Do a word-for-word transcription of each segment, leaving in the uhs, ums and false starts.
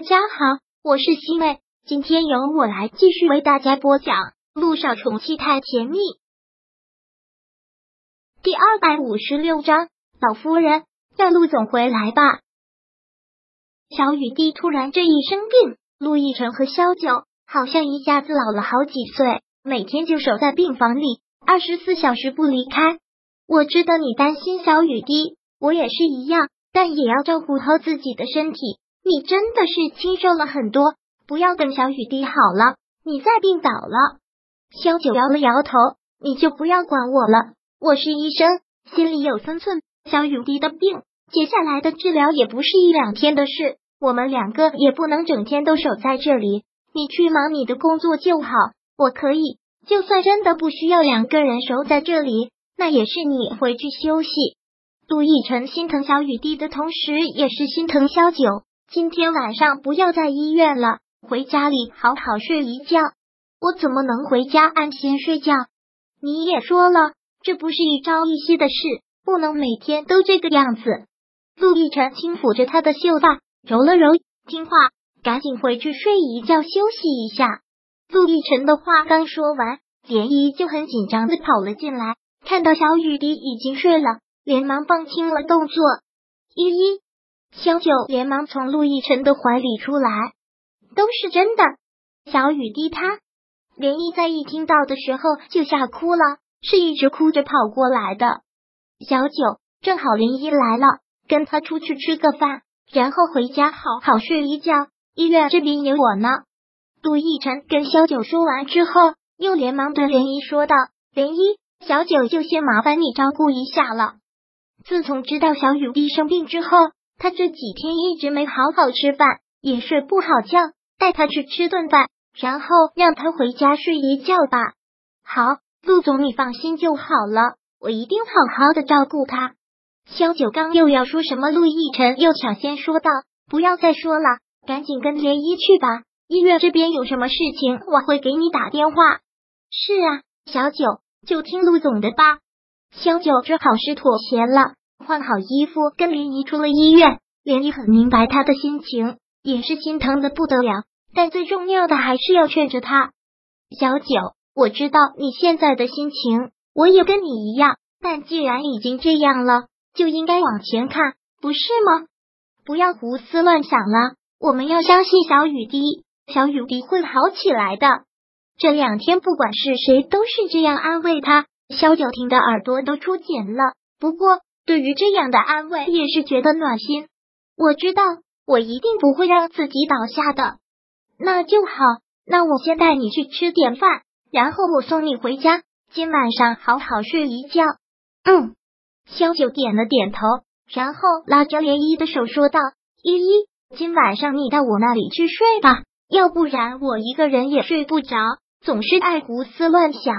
大家好，我是西妹，今天由我来继续为大家播讲《陆少宠妻太甜蜜》第二百五十六章。老夫人，带陆总回来吧。小雨滴突然这一生病，陆亦辰和萧九好像一下子老了好几岁，每天就守在病房里，二十四小时不离开。我知道你担心小雨滴，我也是一样，但也要照顾好自己的身体。你真的是清瘦了很多，不要等小雨滴好了，你再病倒了。萧九摇了摇头，你就不要管我了，我是医生，心里有分寸。小雨滴的病，接下来的治疗也不是一两天的事，我们两个也不能整天都守在这里，你去忙你的工作就好，我可以，就算真的不需要两个人守在这里，那也是你回去休息。陆亦辰心疼小雨滴的同时，也是心疼萧九。今天晚上不要在医院了，回家里好好睡一觉。我怎么能回家安心睡觉？你也说了，这不是一朝一夕的事，不能每天都这个样子。陆亦辰轻抚着他的秀发，揉了揉，听话，赶紧回去睡一觉休息一下。陆亦辰的话刚说完，莲姨就很紧张地跑了进来，看到小雨滴已经睡了，连忙放轻了动作。依依。萧九连忙从陆亦辰的怀里出来，都是真的。小雨滴他，莲姨在一听到的时候就吓哭了，是一直哭着跑过来的。小九，正好莲姨来了，跟她出去吃个饭，然后回家好好睡一觉，医院这边有我呢。陆亦辰跟萧九说完之后，又连忙对莲姨说道，莲姨，小九就先麻烦你照顾一下了。自从知道小雨滴生病之后，他这几天一直没好好吃饭，也睡不好觉，带他去吃顿饭，然后让他回家睡一觉吧。好，陆总，你放心就好了，我一定好好的照顾他。萧九刚又要说什么，陆亦辰又抢先说道，不要再说了，赶紧跟莲姨去吧，医院这边有什么事情我会给你打电话。是啊，小九，就听陆总的吧。萧九只好是妥协了。换好衣服，跟莲姨出了医院。莲姨很明白她的心情，也是心疼的不得了，但最重要的还是要劝着她。小九，我知道你现在的心情，我也跟你一样，但既然已经这样了，就应该往前看，不是吗？不要胡思乱想了，我们要相信小雨滴，小雨滴会好起来的。这两天不管是谁都是这样安慰她，萧九听的耳朵都出茧了，不过对于这样的安慰也是觉得暖心。我知道，我一定不会让自己倒下的。那就好，那我先带你去吃点饭，然后我送你回家，今晚上好好睡一觉。嗯。萧九点了点头，然后拉着莲依的手说道，依依，今晚上你到我那里去睡吧，要不然我一个人也睡不着，总是爱胡思乱想。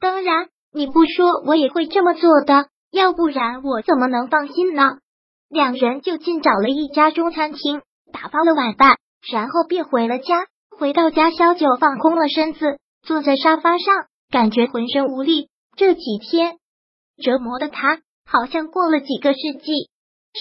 当然，你不说我也会这么做的。要不然我怎么能放心呢？两人就近找了一家中餐厅，打包了晚饭，然后便回了家。回到家，萧九放空了身子，坐在沙发上，感觉浑身无力。这几天折磨的他，好像过了几个世纪。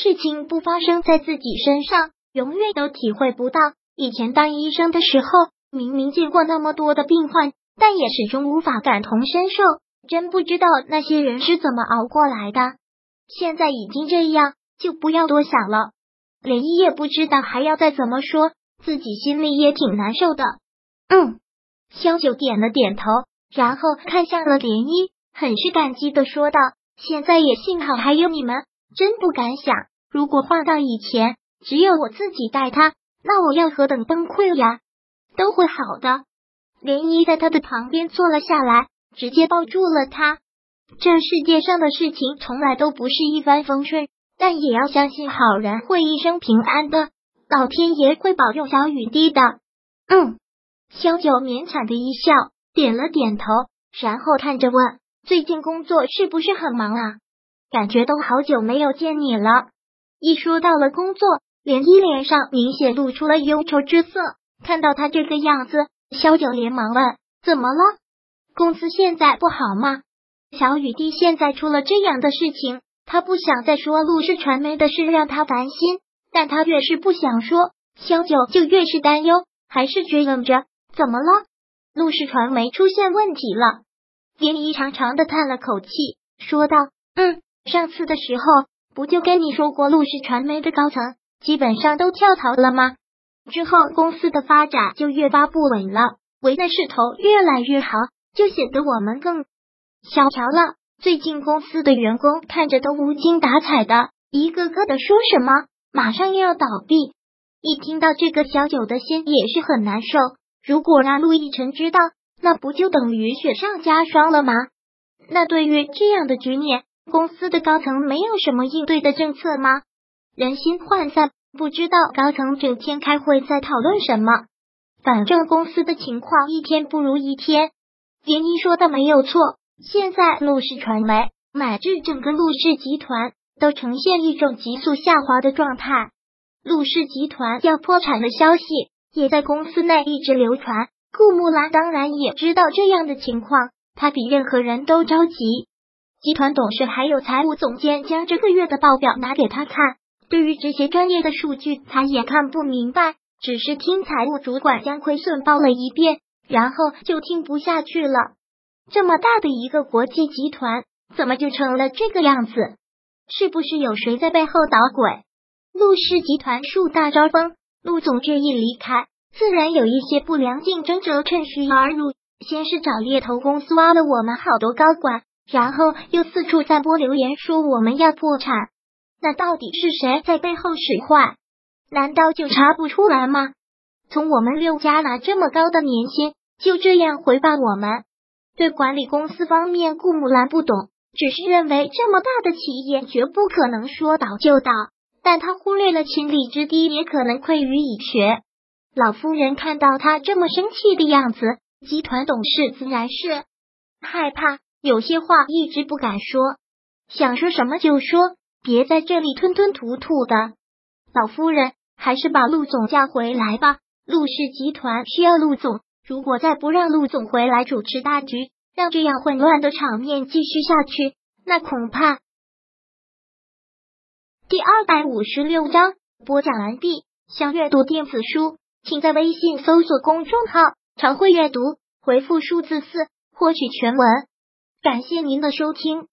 事情不发生在自己身上，永远都体会不到。以前当医生的时候，明明见过那么多的病患，但也始终无法感同身受。真不知道那些人是怎么熬过来的，现在已经这样，就不要多想了。莲姨也不知道还要再怎么说，自己心里也挺难受的。嗯，萧九点了点头，然后看向了莲姨，很是感激的说道，现在也幸好还有你们，真不敢想，如果换到以前，只有我自己带他，那我要何等崩溃呀。都会好的。莲姨在他的旁边坐了下来，直接抱住了他。这世界上的事情从来都不是一帆风顺，但也要相信好人会一生平安的，老天爷会保佑小雨滴的。嗯，萧九勉强的一笑，点了点头，然后看着问，最近工作是不是很忙啊？感觉都好久没有见你了。一说到了工作，莲依脸上明显露出了忧愁之色，看到他这个样子，萧九连忙问，怎么了？公司现在不好吗？小雨滴现在出了这样的事情，他不想再说陆氏传媒的事让他烦心，但他越是不想说，萧九就越是担忧，还是追问着：“怎么了？陆氏传媒出现问题了？”林怡长长的叹了口气，说道：“嗯，上次的时候不就跟你说过，陆氏传媒的高层基本上都跳槽了吗？之后公司的发展就越发不稳了，维的势头越来越好，就显得我们更小瞧了。最近公司的员工看着都无精打采的，一个个的说什么马上又要倒闭。”一听到这个，小九的心也是很难受。如果让陆亦辰知道，那不就等于雪上加霜了吗？那对于这样的局面，公司的高层没有什么应对的政策吗？人心涣散，不知道高层整天开会在讨论什么。反正公司的情况一天不如一天。林一说的没有错，现在陆氏传媒乃至整个陆氏集团都呈现一种急速下滑的状态。陆氏集团要破产的消息也在公司内一直流传，顾木兰当然也知道这样的情况，她比任何人都着急。集团董事还有财务总监将这个月的报表拿给他看，对于这些专业的数据他也看不明白，只是听财务主管将亏损报了一遍，然后就听不下去了。这么大的一个国际集团，怎么就成了这个样子？是不是有谁在背后捣鬼？陆氏集团树大招风，陆总这一离开，自然有一些不良竞争者趁虚而入，先是找猎头公司挖了我们好多高管，然后又四处散播流言说我们要破产。那到底是谁在背后使坏？难道就查不出来吗？从我们六家拿这么高的年薪，就这样回报我们？对管理公司方面，顾木兰不懂，只是认为这么大的企业绝不可能说倒就倒。但他忽略了情理之低也可能溃于蚁穴。老夫人看到他这么生气的样子，集团董事自然是害怕，有些话一直不敢说，想说什么就说，别在这里吞吞吐吐的。老夫人，还是把陆总叫回来吧，陆氏集团需要陆总，如果再不让陆总回来主持大局，让这样混乱的场面继续下去，那恐怕……第二百五十六章播讲完毕。想阅读电子书，请在微信搜索公众号常会阅读，回复数字四获取全文。感谢您的收听。